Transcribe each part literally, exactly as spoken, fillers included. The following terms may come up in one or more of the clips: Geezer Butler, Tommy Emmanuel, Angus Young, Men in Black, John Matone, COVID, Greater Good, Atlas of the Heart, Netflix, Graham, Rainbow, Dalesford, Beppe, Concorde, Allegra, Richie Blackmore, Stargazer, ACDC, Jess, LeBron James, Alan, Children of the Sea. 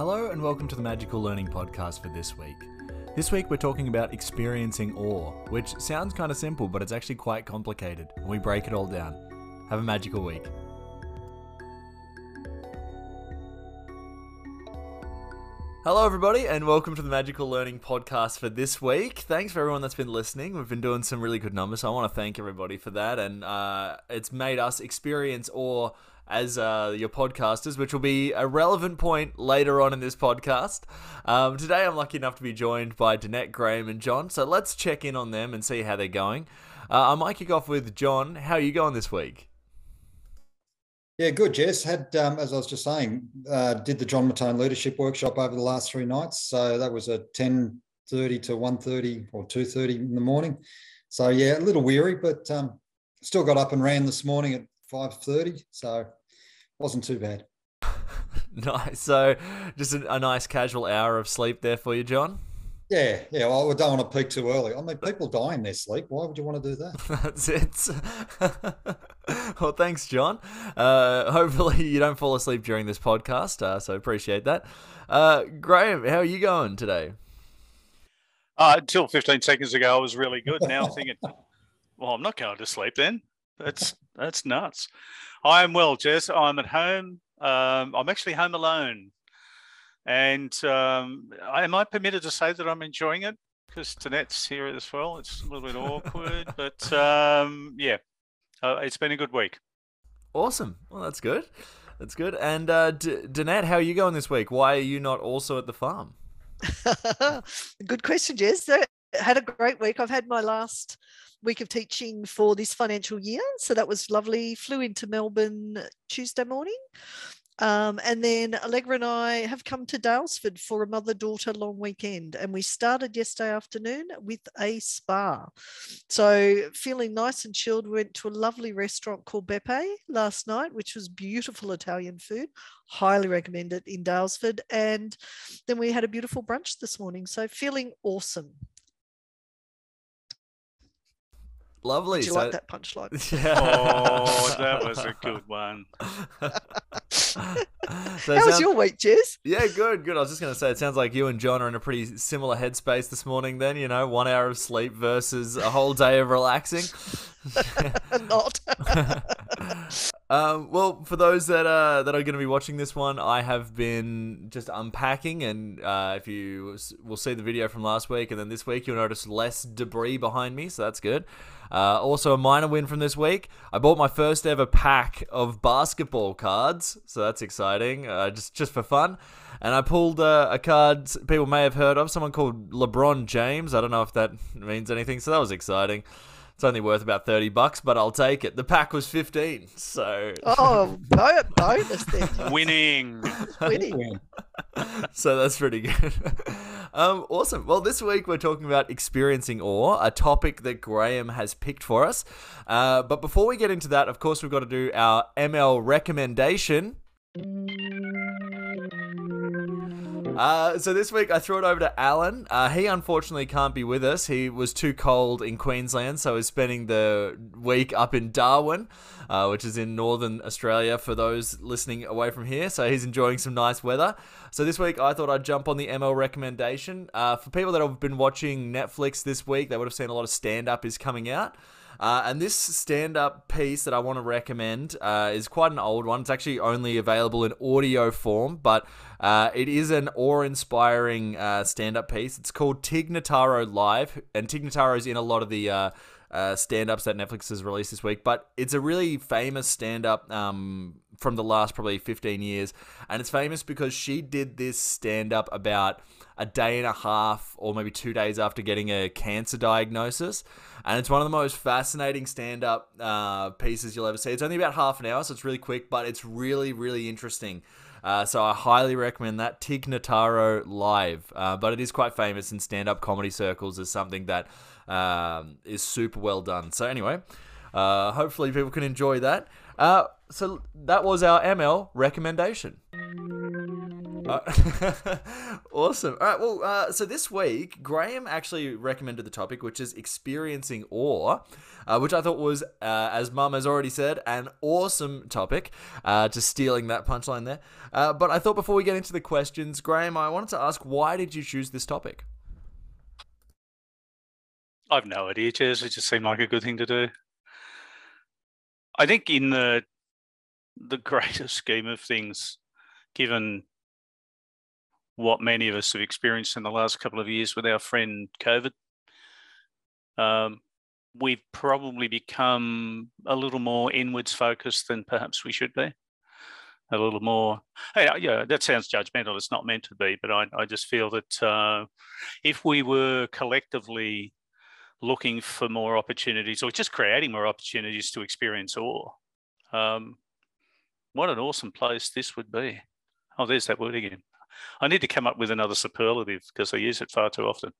Hello and welcome to the Magical Learning Podcast for this week. This week we're talking about experiencing awe, which sounds kind of simple, but it's actually quite complicated, and we break it all down. Have a magical week. Hello everybody and welcome to the Magical Learning Podcast for this week. Thanks for everyone that's been listening. We've been doing some really good numbers, so I want to thank everybody for that. And uh, it's made us experience awe as uh, your podcasters, which will be a relevant point later on in this podcast. Um, today I'm lucky enough to be joined by Danette, Graham and John, so let's check in on them and see how they're going. Uh, I might kick off with John. How are you going this week? Yeah, good, Jess. Had, um, as I was just saying, uh, did the John Matone leadership workshop over the last three nights. So that was at ten thirty to one thirty or two thirty in the morning. So yeah, a little weary, but um, still got up and ran this morning at five thirty. So wasn't too bad. Nice. So just a, a nice casual hour of sleep there for you, John. Yeah, yeah, well, I don't want to peak too early. I mean, people die in their sleep. Why would you want to do that? That's it. Well, thanks, John. Uh, hopefully you don't fall asleep during this podcast, uh, so appreciate that. Uh, Graham, how are you going today? Uh, until fifteen seconds ago, I was really good. Now I'm thinking, well, I'm not going to sleep then. That's that's nuts. I am well, Jess. I'm at home. Um, I'm actually home alone. And um, am I permitted to say that I'm enjoying it? Because Danette's here as well. It's a little bit awkward, but um, yeah, uh, it's been a good week. Awesome. Well, that's good. That's good. And uh, D- Danette, how are you going this week? Why are you not also at the farm? Good question, Jess. I had a great week. I've had my last week of teaching for this financial year, so that was lovely. Flew into Melbourne Tuesday morning. Um, and then Allegra and I have come to Dalesford for a mother-daughter long weekend, and we started yesterday afternoon with a spa. So feeling nice and chilled, we went to a lovely restaurant called Beppe last night, which was beautiful Italian food. Highly recommend it in Dalesford. And then we had a beautiful brunch this morning. So feeling awesome. Lovely. Did you so, like that punchline? Yeah. Oh, that was a good one. So How sounds, was your week, Jess? Yeah, good, good. I was just going to say, it sounds like you and John are in a pretty similar headspace this morning then, you know, one hour of sleep versus a whole day of relaxing. Not. Um, well, for those that uh, that are going to be watching this one, I have been just unpacking, and uh, if you will see the video from last week and then this week, you'll notice less debris behind me, so that's good. Uh, also, a minor win from this week, I bought my first ever pack of basketball cards, so that's exciting, uh, just, just for fun. And I pulled uh, a card people may have heard of, someone called LeBron James. I don't know if that means anything, so that was exciting. It's only worth about thirty bucks, but I'll take it. The pack was fifteen, so... Oh, bonus then. Winning. Winning. So that's pretty good. Um, awesome. Well, this week we're talking about experiencing awe, a topic that Graham has picked for us. Uh, but before we get into that, of course, we've got to do our M L recommendation. Uh, so this week I threw it over to Alan. Uh, he unfortunately can't be with us. He was too cold in Queensland, so he's spending the week up in Darwin, uh, which is in northern Australia for those listening away from here. So he's enjoying some nice weather. So this week I thought I'd jump on the M L recommendation. Uh, for people that have been watching Netflix this week, they would have seen a lot of stand-up is coming out. Uh, and this stand-up piece that I want to recommend uh, is quite an old one. It's actually only available in audio form, but uh, it is an awe-inspiring uh, stand-up piece. It's called Tig Notaro Live, and Tig Notaro's in a lot of the uh, uh, stand-ups that Netflix has released this week, but it's a really famous stand-up um, from the last probably fifteen years, and it's famous because she did this stand-up about a day and a half or maybe two days after getting a cancer diagnosis. And it's one of the most fascinating stand-up uh, pieces you'll ever see. It's only about half an hour, so it's really quick, but it's really, really interesting. Uh, so I highly recommend that, Tig Notaro Live. Uh, but it is quite famous in stand-up comedy circles as something that um, is super well done. So anyway, uh, hopefully people can enjoy that. Uh, so that was our M L recommendation. Uh, awesome. All right. Well, uh, so this week, Graham actually recommended the topic, which is experiencing awe, uh, which I thought was, uh, as Mum has already said, an awesome topic. Uh, just stealing that punchline there. Uh, but I thought before we get into the questions, Graham, I wanted to ask, why did you choose this topic? I've no idea, Jess. It just seemed like a good thing to do. I think in the the greater scheme of things, given what many of us have experienced in the last couple of years with our friend COVID, um, we've probably become a little more inwards focused than perhaps we should be. A little more, hey, yeah, that sounds judgmental. It's not meant to be, but I, I just feel that uh, if we were collectively looking for more opportunities or just creating more opportunities to experience awe, um, what an awesome place this would be. Oh, there's that word again. I need to come up with another superlative because I use it far too often.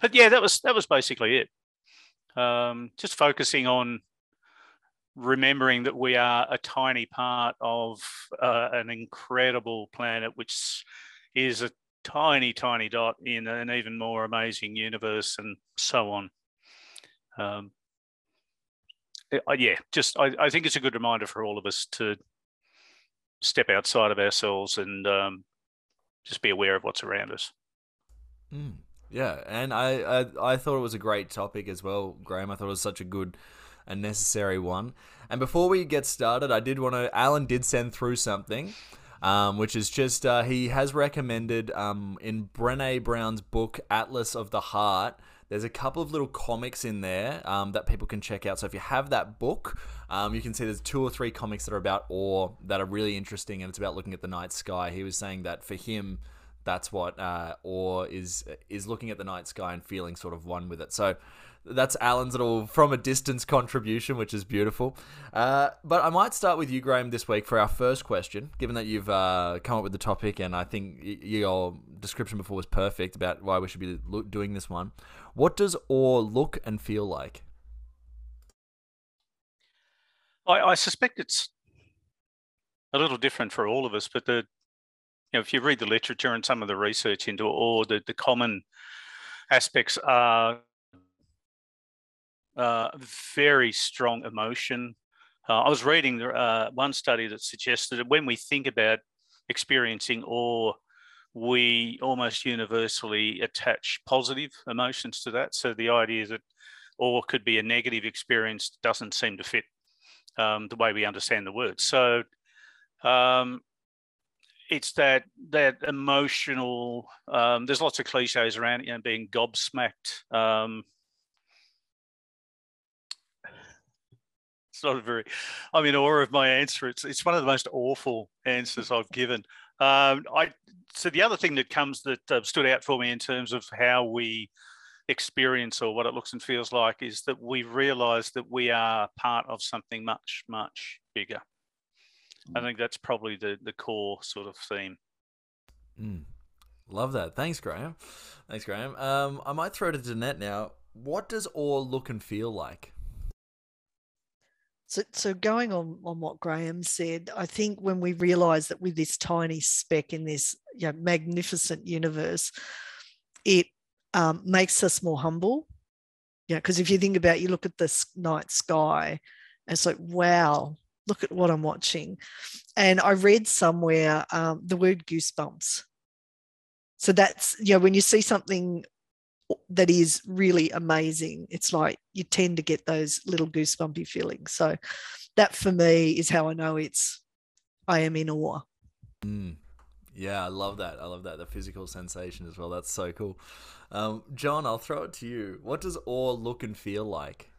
But yeah, that was that was basically it. Um, just focusing on remembering that we are a tiny part of uh, an incredible planet, which is a tiny, tiny dot in an even more amazing universe, and so on. Um, yeah, just I, I think it's a good reminder for all of us to step outside of ourselves and um, just be aware of what's around us. Mm, yeah, and I, I I thought it was a great topic as well, Graham. I thought it was such a good and necessary one. And before we get started, I did want to... Alan did send through something... Um, which is just, uh, he has recommended um, in Brené Brown's book, Atlas of the Heart, there's a couple of little comics in there um, that people can check out. So if you have that book, um, you can see there's two or three comics that are about awe that are really interesting, and it's about looking at the night sky. He was saying that for him, that's what uh, awe is, is looking at the night sky and feeling sort of one with it. So that's Alan's little from a distance contribution, which is beautiful. Uh, but I might start with you, Graham, this week for our first question, given that you've uh, come up with the topic, and I think your description before was perfect about why we should be doing this one. What does awe look and feel like? I, I suspect it's a little different for all of us, but the, you know, if you read the literature and some of the research into awe, the, the common aspects are Uh, very strong emotion. Uh, I was reading uh, one study that suggested that when we think about experiencing awe, we almost universally attach positive emotions to that. So the idea that awe could be a negative experience doesn't seem to fit um, the way we understand the word. So um, it's that that emotional, um, there's lots of cliches around, you know, being gobsmacked, um, It's not a very, I'm in awe of my answer. It's it's one of the most awful answers I've given. Um, I so the other thing that comes that uh, stood out for me in terms of how we experience or what it looks and feels like is that we realise that we are part of something much, much bigger. Mm. I think that's probably the the core sort of theme. Mm. Love that. Thanks, Graham. Thanks, Graham. Um, I might throw to Danette now. What does awe look and feel like? So, so going on, on what Graham said, I think when we realise that we're this tiny speck in this, you know, magnificent universe, it um, makes us more humble. Yeah, you know, because if you think about, you look at the night sky, and it's like, wow, look at what I'm watching. And I read somewhere um, the word goosebumps. So that's, you know, when you see something that is really amazing, it's like you tend to get those little goosebumpy feelings. So that for me is how I know it's I am in awe. Mm. Yeah, I love that. I love that. The physical sensation as well. That's so cool. Um, John, I'll throw it to you. What does awe look and feel like?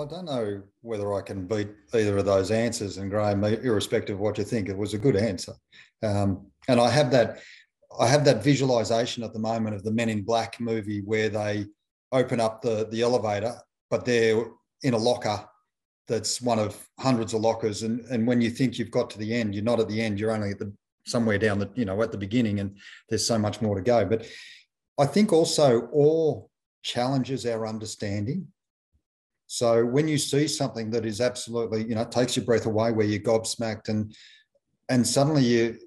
I don't know whether I can beat either of those answers, and Graham, irrespective of what you think, it was a good answer. Um, and I have that... I have that visualization at the moment of the Men in Black movie where they open up the, the elevator, but they're in a locker that's one of hundreds of lockers. And, and when you think you've got to the end, you're not at the end, you're only at the somewhere down the, you know, at the beginning, and there's so much more to go. But I think also awe challenges our understanding. So when you see something that is absolutely, you know, takes your breath away, where you're gobsmacked and, and suddenly you,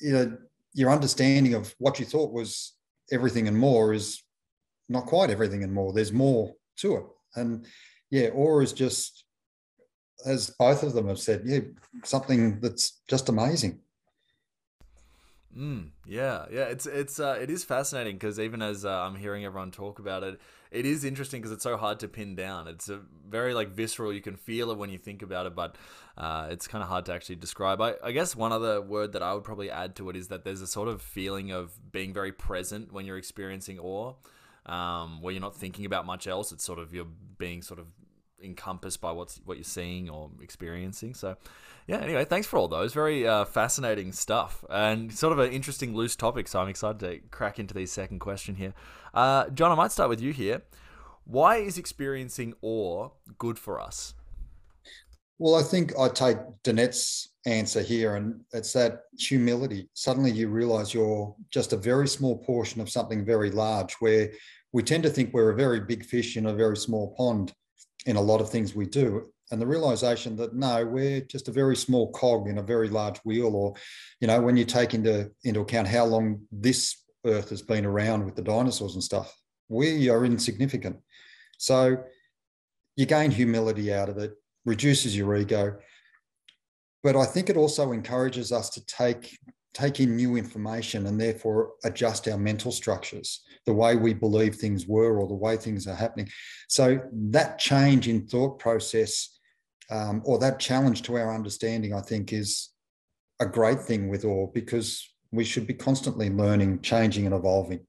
you know, your understanding of what you thought was everything and more is not quite everything and more. There's more to it. And yeah, awe is just, as both of them have said, yeah, something that's just amazing. Mm, yeah, yeah, it's it's uh, it is fascinating because even as uh, I'm hearing everyone talk about it, it is interesting because it's so hard to pin down. It's a very like visceral. You can feel it when you think about it, but uh, it's kind of hard to actually describe. I, I guess one other word that I would probably add to it is that there's a sort of feeling of being very present when you're experiencing awe, um, where you're not thinking about much else. It's sort of you're being sort of encompassed by what's what you're seeing or experiencing. So yeah, anyway, thanks for all those very uh, fascinating stuff and sort of an interesting loose topic, so I'm excited to crack into the second question here. uh, John, I might start with you here. Why is experiencing awe good for us? Well, I think I take Danette's answer here, and it's that humility. Suddenly you realize you're just a very small portion of something very large, where we tend to think we're a very big fish in a very small pond in a lot of things we do, and the realization that no, we're just a very small cog in a very large wheel. Or, you know, when you take into into account how long this earth has been around with the dinosaurs and stuff, we are insignificant. So you gain humility out of it, reduces your ego, but I think it also encourages us to take take in new information and therefore adjust our mental structures, the way we believe things were or the way things are happening. So that change in thought process, um, or that challenge to our understanding, I think is a great thing with awe, because we should be constantly learning, changing and evolving.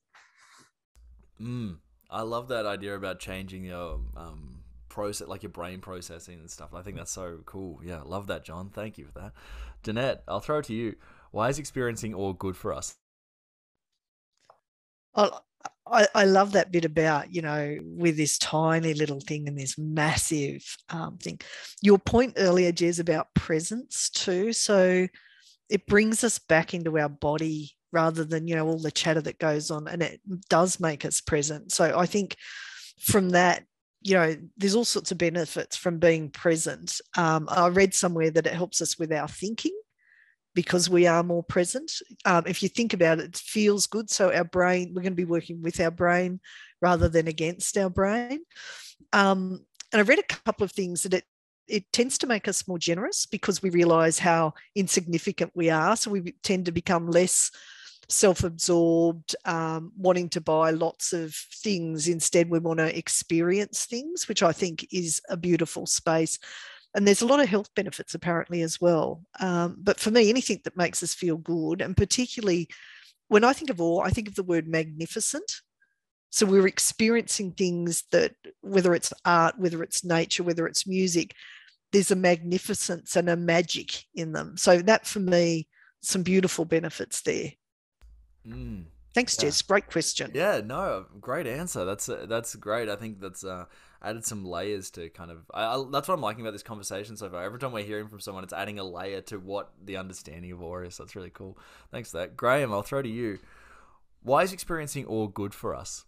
Mm, I love that idea about changing your um, process, like your brain processing and stuff. I think that's so cool. Yeah, I love that, John. Thank you for that. Danette, I'll throw it to you. Why is experiencing awe good for us? Well, I, I love that bit about, you know, with this tiny little thing and this massive um, thing. Your point earlier, Jez, about presence too. So it brings us back into our body rather than, you know, all the chatter that goes on, and it does make us present. So I think from that, you know, there's all sorts of benefits from being present. Um, I read somewhere that it helps us with our thinking, because we are more present. Um, if you think about it, it feels good. So our brain, we're going to be working with our brain rather than against our brain. Um, and I read a couple of things that it, it tends to make us more generous, because we realise how insignificant we are. So we tend to become less self-absorbed, um, wanting to buy lots of things. Instead, we want to experience things, which I think is a beautiful space. And there's a lot of health benefits apparently as well. Um, but for me, anything that makes us feel good, and particularly when I think of awe, I think of the word magnificent. So we're experiencing things that, whether it's art, whether it's nature, whether it's music, there's a magnificence and a magic in them. So that for me, some beautiful benefits there. Mm. Thanks, yeah. Jess. Great question. Yeah, no, great answer. That's uh, that's great. I think that's uh, added some layers to kind of... I, I, that's what I'm liking about this conversation so far. Every time we're hearing from someone, it's adding a layer to what the understanding of awe is. That's really cool. Thanks for that. Graham, I'll throw to you. Why is experiencing awe good for us?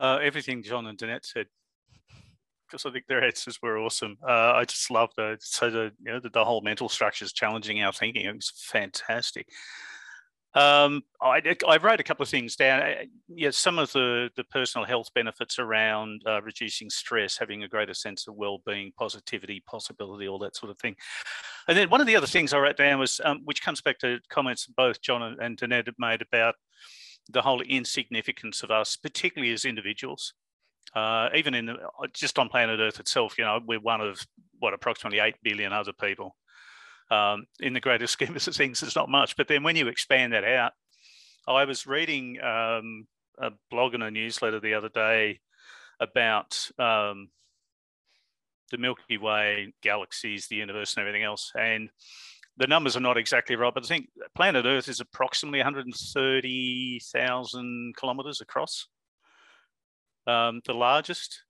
Uh, everything John and Danette said, because I think their answers were awesome. Uh, I just love the so the you know the, the whole mental structures challenging our thinking. It was fantastic. Um, I I wrote a couple of things down. Yeah, you know, some of the the personal health benefits around uh, reducing stress, having a greater sense of well-being, positivity, possibility, all that sort of thing. And then one of the other things I wrote down was, um, which comes back to comments both John and, and Danette have made about the whole insignificance of us, particularly as individuals. Uh, even in the, just on planet Earth itself, you know, we're one of what approximately eight billion other people. Um, in the greater scheme of things, it's not much. But then when you expand that out, I was reading um, a blog and a newsletter the other day about um, the Milky Way, galaxies, the universe, and everything else. And the numbers are not exactly right, but I think planet Earth is approximately one hundred thirty thousand kilometres across. Um, the largest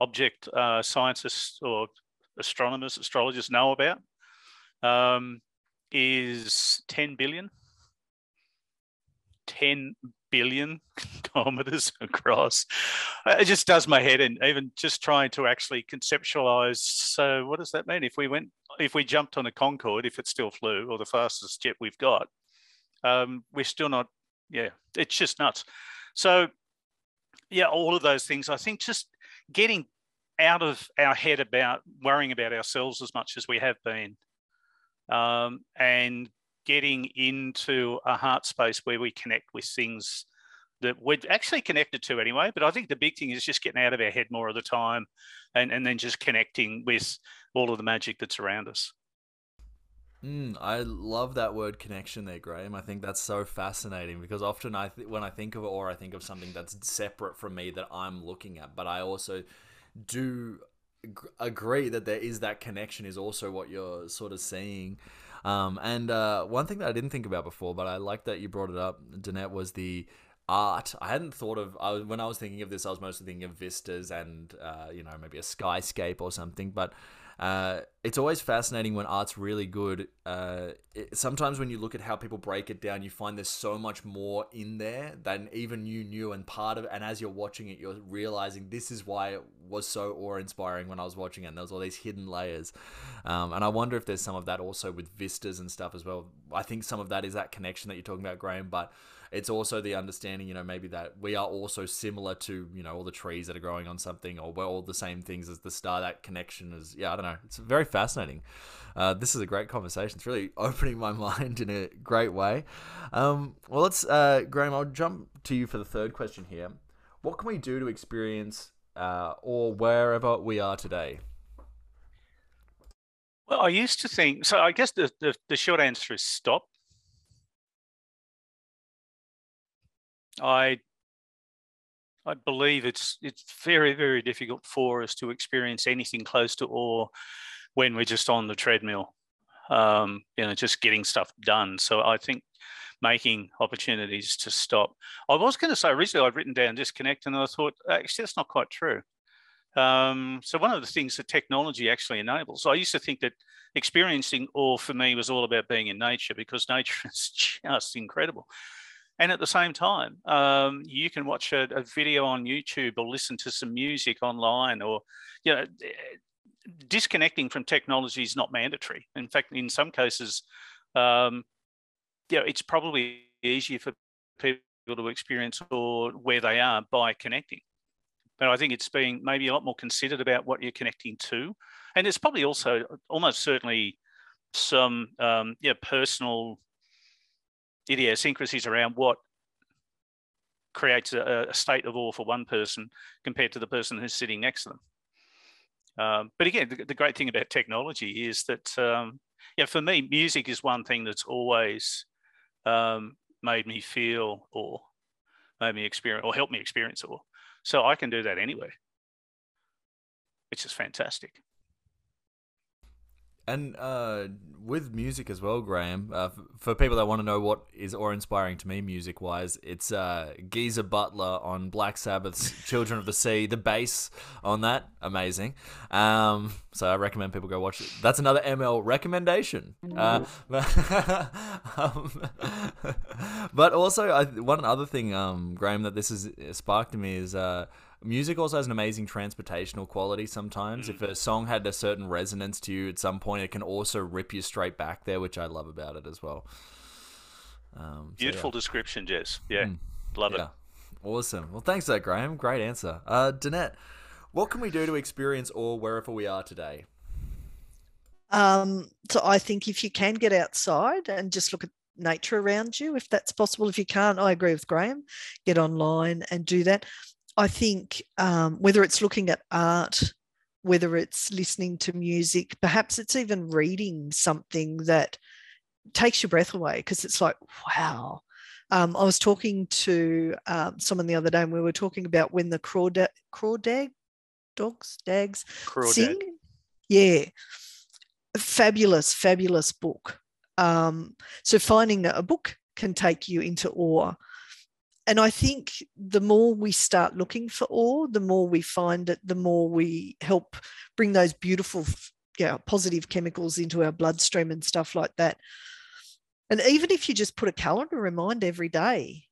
object uh, scientists or astronomers, astrologers know about um, is ten billion. ten billion kilometers across. It just does my head in, even just trying to actually conceptualize. So what does that mean? If we went, if we jumped on a Concorde, if it still flew, or the fastest jet we've got, um, we're still not, yeah, it's just nuts. So yeah, all of those things, I think just getting out of our head about worrying about ourselves as much as we have been, um, and getting into a heart space where we connect with things that we're actually connected to anyway. But I think the big thing is just getting out of our head more of the time, and, and then just connecting with all of the magic that's around us. Mm, I love that word connection there, Graham. I think that's so fascinating, because often I th- when I think of it, or I think of something that's separate from me that I'm looking at, but I also do agree that there is that connection is also what you're sort of seeing. Um, and uh, one thing that I didn't think about before, but I like that you brought it up, Danette, was the art. I hadn't thought of, I, when I was thinking of this, I was mostly thinking of vistas and, uh, you know, maybe a skyscape or something. But uh, it's always fascinating when art's really good. Uh, it, sometimes when you look at how people break it down, you find there's so much more in there than even you knew. And part of, and as you're watching it, you're realizing this is why it was so awe-inspiring when I was watching it. And there was all these hidden layers. Um, and I wonder if there's some of that also with vistas and stuff as well. I think some of that is that connection that you're talking about, Graham, but it's also the understanding, you know, maybe that we are also similar to, you know, all the trees that are growing on something, or we're all the same things as the star. That connection is, yeah, I don't know. It's very fascinating. Uh, this is a great conversation. It's really opening my mind in a great way. Um, well, let's, uh, Graham, I'll jump to you for the third question here. What can we do to experience uh, or wherever we are today? Well, I used to think, so I guess the, the, the short answer is stop. I I believe it's it's very, very difficult for us to experience anything close to awe when we're just on the treadmill, um, you know, just getting stuff done. So I think making opportunities to stop. I was going to say originally I'd written down disconnect, and I thought, actually, that's not quite true. Um, so one of the things that technology actually enables, I used to think that experiencing awe for me was all about being in nature, because nature is just incredible. And at the same time, um, you can watch a, a video on YouTube or listen to some music online, or, you know, disconnecting from technology is not mandatory. In fact, in some cases, um, you know, it's probably easier for people to experience or where they are by connecting. But I think it's being maybe a lot more considered about what you're connecting to. And it's probably also almost certainly some um, yeah, personal idiosyncrasies around what creates a, a state of awe for one person compared to the person who's sitting next to them. Um, but again, the, the great thing about technology is that, um, yeah, for me, music is one thing that's always um, made me feel awe, made me experience, or helped me experience awe. So I can do that anyway, which is fantastic. And uh, with music as well, Graham, uh, f- for people that want to know what is awe-inspiring to me music-wise, it's uh, Geezer Butler on Black Sabbath's Children of the Sea, the bass on that, amazing. Um, so I recommend people go watch it. That's another M L recommendation. Uh, but, um, but also, I, one other thing, um, Graham, that this has sparked in me is... Uh, music also has an amazing transportational quality sometimes. Mm. If a song had a certain resonance to you at some point, it can also rip you straight back there, which I love about it as well. Um, Beautiful so yeah. description, Jess. Yeah, mm. love yeah. it. Awesome. Well, thanks for that, Graham. Great answer. Uh, Danette, what can we do to experience awe wherever we are today? Um, so I think if you can get outside and just look at nature around you, if that's possible. If you can't, I agree with Graham. Get online and do that. I think um, whether it's looking at art, whether it's listening to music, perhaps it's even reading something that takes your breath away, because it's like, wow. Um, I was talking to um, someone the other day, and we were talking about when the crawdad, crawdad dogs, dags crawdad. sing. Yeah. Fabulous, fabulous book. Um, so finding that a book can take you into awe. And I think the more we start looking for awe, the more we find it, the more we help bring those beautiful, yeah, positive chemicals into our bloodstream and stuff like that. And even if you just put a calendar reminder every day,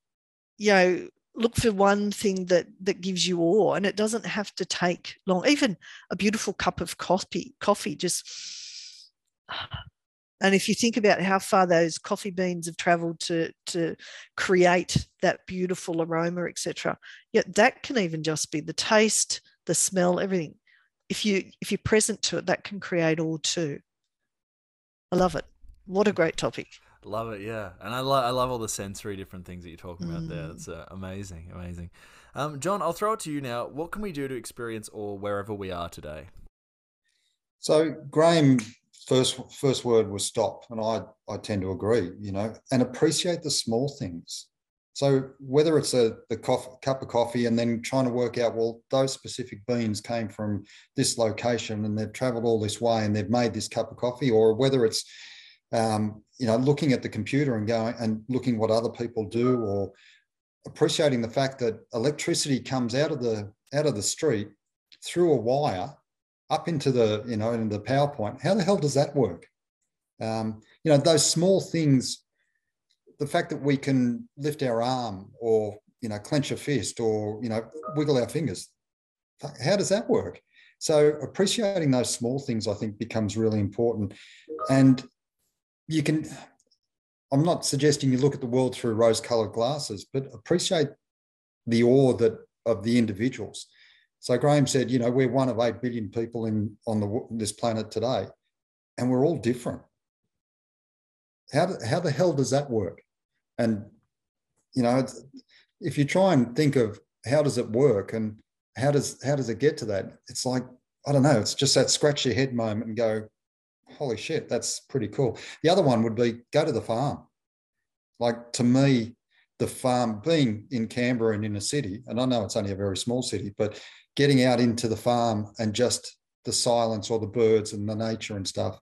you know, look for one thing that that gives you awe, and it doesn't have to take long. Even a beautiful cup of coffee, coffee just. And if you think about how far those coffee beans have travelled to to create that beautiful aroma, et cetera, yet that can even just be the taste, the smell, everything. If you if you're present to it, that can create awe too. I love it. What a great topic. Love it, yeah. And I, lo- I love all the sensory different things that you're talking about mm. there. It's uh, amazing, amazing. Um, John, I'll throw it to you now. What can we do to experience awe wherever we are today? So Graham, first first word was stop, and I, I tend to agree, you know, and appreciate the small things. So whether it's a the coffee, cup of coffee and then trying to work out, well, those specific beans came from this location and they've travelled all this way and they've made this cup of coffee, or whether it's, Um, you know, looking at the computer and going and looking what other people do, or appreciating the fact that electricity comes out of the out of the street through a wire up into the, you know, into the power point. How the hell does that work? Um, you know, those small things, the fact that we can lift our arm or, you know, clench a fist or, you know, wiggle our fingers. How does that work? So appreciating those small things, I think, becomes really important. And you can, I'm not suggesting you look at the world through rose-coloured glasses, but appreciate the awe that of the individuals. So Graham said, you know, we're one of eight billion people in on the this planet today, and we're all different. How how the hell does that work? And you know, if you try and think of how does it work and how does how does it get to that, it's like, I don't know. It's just that scratch your head moment and go, holy shit, that's pretty cool. The other one would be go to the farm. Like, to me, the farm, being in Canberra and in a city, and I know it's only a very small city, but getting out into the farm and just the silence or the birds and the nature and stuff,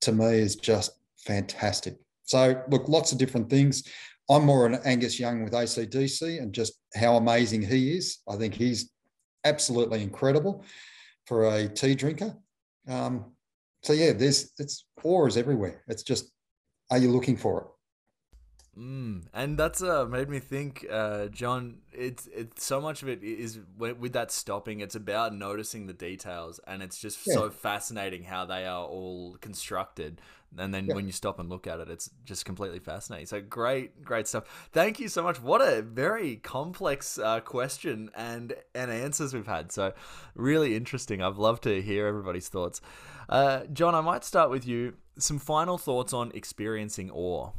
to me, is just fantastic. So, look, lots of different things. I'm more an Angus Young with A C D C and just how amazing he is. I think he's absolutely incredible for a tea drinker. Um, So yeah, there's it's awe is everywhere. It's just, are you looking for it? Mm, and that's uh, made me think, uh, John. It's it's so much of it is with that stopping. It's about noticing the details, and it's just yeah. so fascinating how they are all constructed. And then yeah. when you stop and look at it, it's just completely fascinating. So great, great stuff. Thank you so much. What a very complex uh, question and and answers we've had. So really interesting. I've loved to hear everybody's thoughts. Uh, John, I might start with you. Some final thoughts on experiencing awe.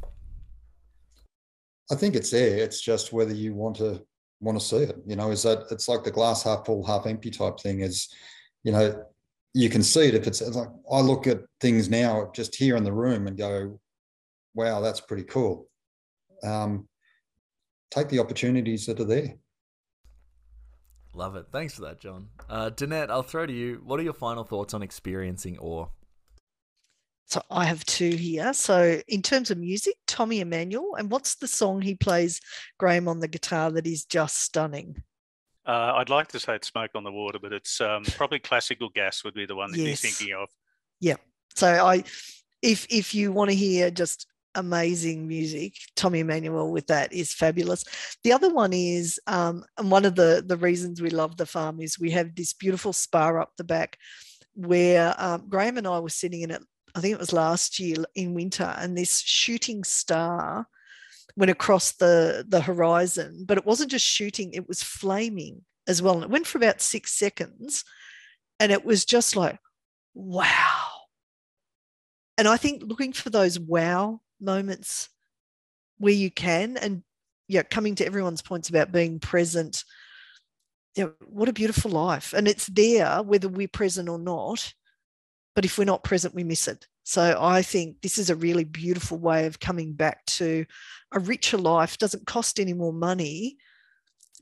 I think it's there. It's just whether you want to want to see it. You know, is that it's like the glass half full, half empty type thing. Is, you know, you can see it if it's, it's like I look at things now just here in the room and go, wow, that's pretty cool. Um, take the opportunities that are there. Love it. Thanks for that, John. Uh, Danette, I'll throw to you. What are your final thoughts on experiencing awe? So I have two here. So in terms of music, Tommy Emmanuel, and what's the song he plays, Graham, on the guitar that is just stunning? Uh, I'd like to say it's Smoke on the Water, but it's um, probably Classical Gas would be the one that yes. you're thinking of. Yeah. So I, if if you want to hear just amazing music, Tommy Emmanuel with that is fabulous. The other one is, um, and one of the, the reasons we love the farm is we have this beautiful spa up the back where um, Graham and I were sitting in it, I think it was last year in winter, and this shooting star went across the, the horizon, but it wasn't just shooting, it was flaming as well. And it went for about six seconds and it was just like, wow. And I think looking for those wow moments where you can, and yeah, coming to everyone's points about being present, you know, what a beautiful life. And it's there whether we're present or not, but if we're not present, we miss it. So I think this is a really beautiful way of coming back to a richer life, doesn't cost any more money,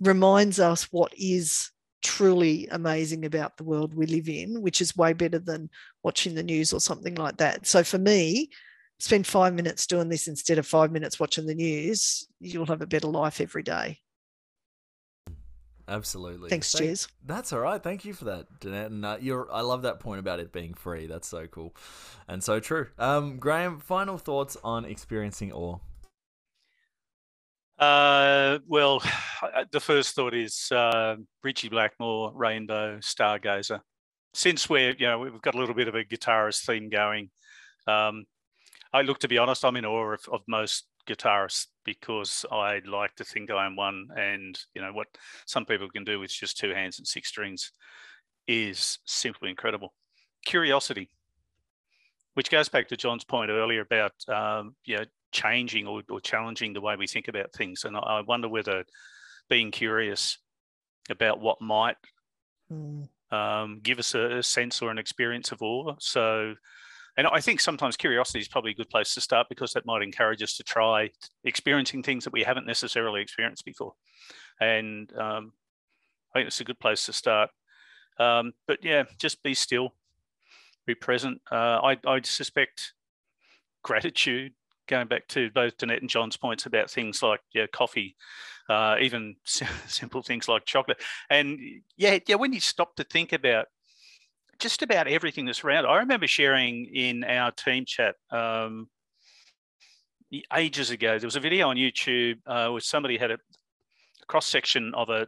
reminds us what is truly amazing about the world we live in, which is way better than watching the news or something like that. So for me, spend five minutes doing this instead of five minutes watching the news. You'll have a better life every day. Absolutely. Thanks, Jess. That's all right. Thank you for that, Danette. And uh, you're, I love that point about it being free. That's so cool and so true. Um, Graham, final thoughts on experiencing awe? Uh, well, the first thought is uh, Richie Blackmore, Rainbow, Stargazer. Since we're, you know, we've got a little bit of a guitarist theme going. Um, I look, to be honest, I'm in awe of, of most guitarists, because I like to think I am one. And, you know, what some people can do with just two hands and six strings is simply incredible. Curiosity, which goes back to John's point earlier about, um, you know, changing or, or challenging the way we think about things. And I wonder whether being curious about what might mm. um, give us a, a sense or an experience of awe. So, and I think sometimes curiosity is probably a good place to start, because that might encourage us to try experiencing things that we haven't necessarily experienced before. And um, I think it's a good place to start. Um, but yeah, just be still, be present. Uh, I, I suspect gratitude, going back to both Danette and John's points about things like yeah, coffee, uh, even simple things like chocolate. And yeah, yeah, when you stop to think about just about everything that's around. I remember sharing in our team chat um, ages ago, there was a video on YouTube uh, where somebody had a cross-section of a,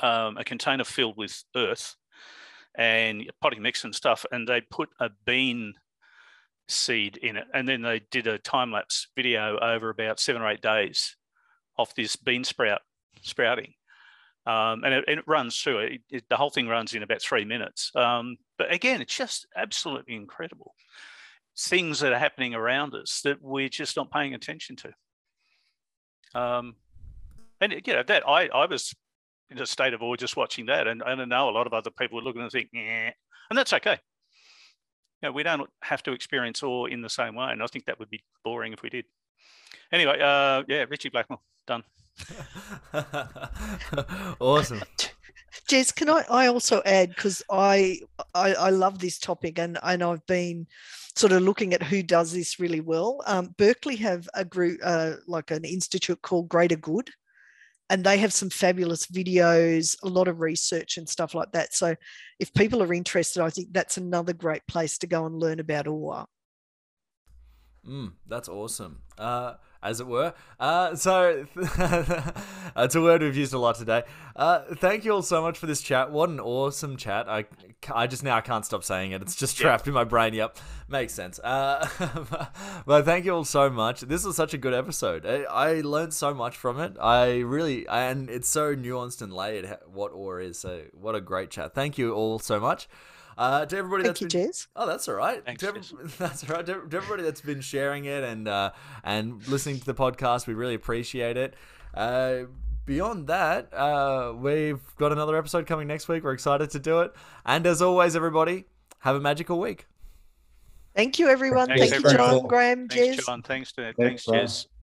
um, a container filled with earth and potting mix and stuff, and they put a bean seed in it, and then they did a time-lapse video over about seven or eight days of this bean sprout sprouting, um, and, it, and it runs through it, it the whole thing runs in about three minutes. Um, but again, it's just absolutely incredible things that are happening around us that we're just not paying attention to. Um, and you know, that I, I was in a state of awe just watching that, and, and I know a lot of other people are looking and think, yeah, and that's okay. You know, we don't have to experience awe in the same way, and I think that would be boring if we did. Anyway, uh, yeah, Richie Blackmore, done. Awesome. Jess, can I, I also add, because I, I I love this topic, and, and I've been sort of looking at who does this really well. Um, Berkeley have a group, uh, like an institute called Greater Good, and they have some fabulous videos, a lot of research and stuff like that. So if people are interested, I think that's another great place to go and learn about awe. Mm, that's awesome, uh, as it were. Uh, so it's a word we've used a lot today. Uh, thank you all so much for this chat. What an awesome chat. I, I just now I can't stop saying it. It's just trapped yeah. in my brain. Yep, makes sense. Uh, but thank you all so much. This was such a good episode. I, I learned so much from it. I really, I, and it's so nuanced and layered what awe is. So what a great chat. Thank you all so much. Uh, to everybody Thank that's you, been, Jez. Oh, that's all right. Thanks, to every, that's all right. To, to everybody that's been sharing it and uh, and listening to the podcast, we really appreciate it. Uh, beyond that, uh, we've got another episode coming next week. We're excited to do it. And as always, everybody, have a magical week. Thank you, everyone. Thanks, Thank you, John, Graham, Jez. Thanks, John. Thanks, Jez. Thanks, Jez.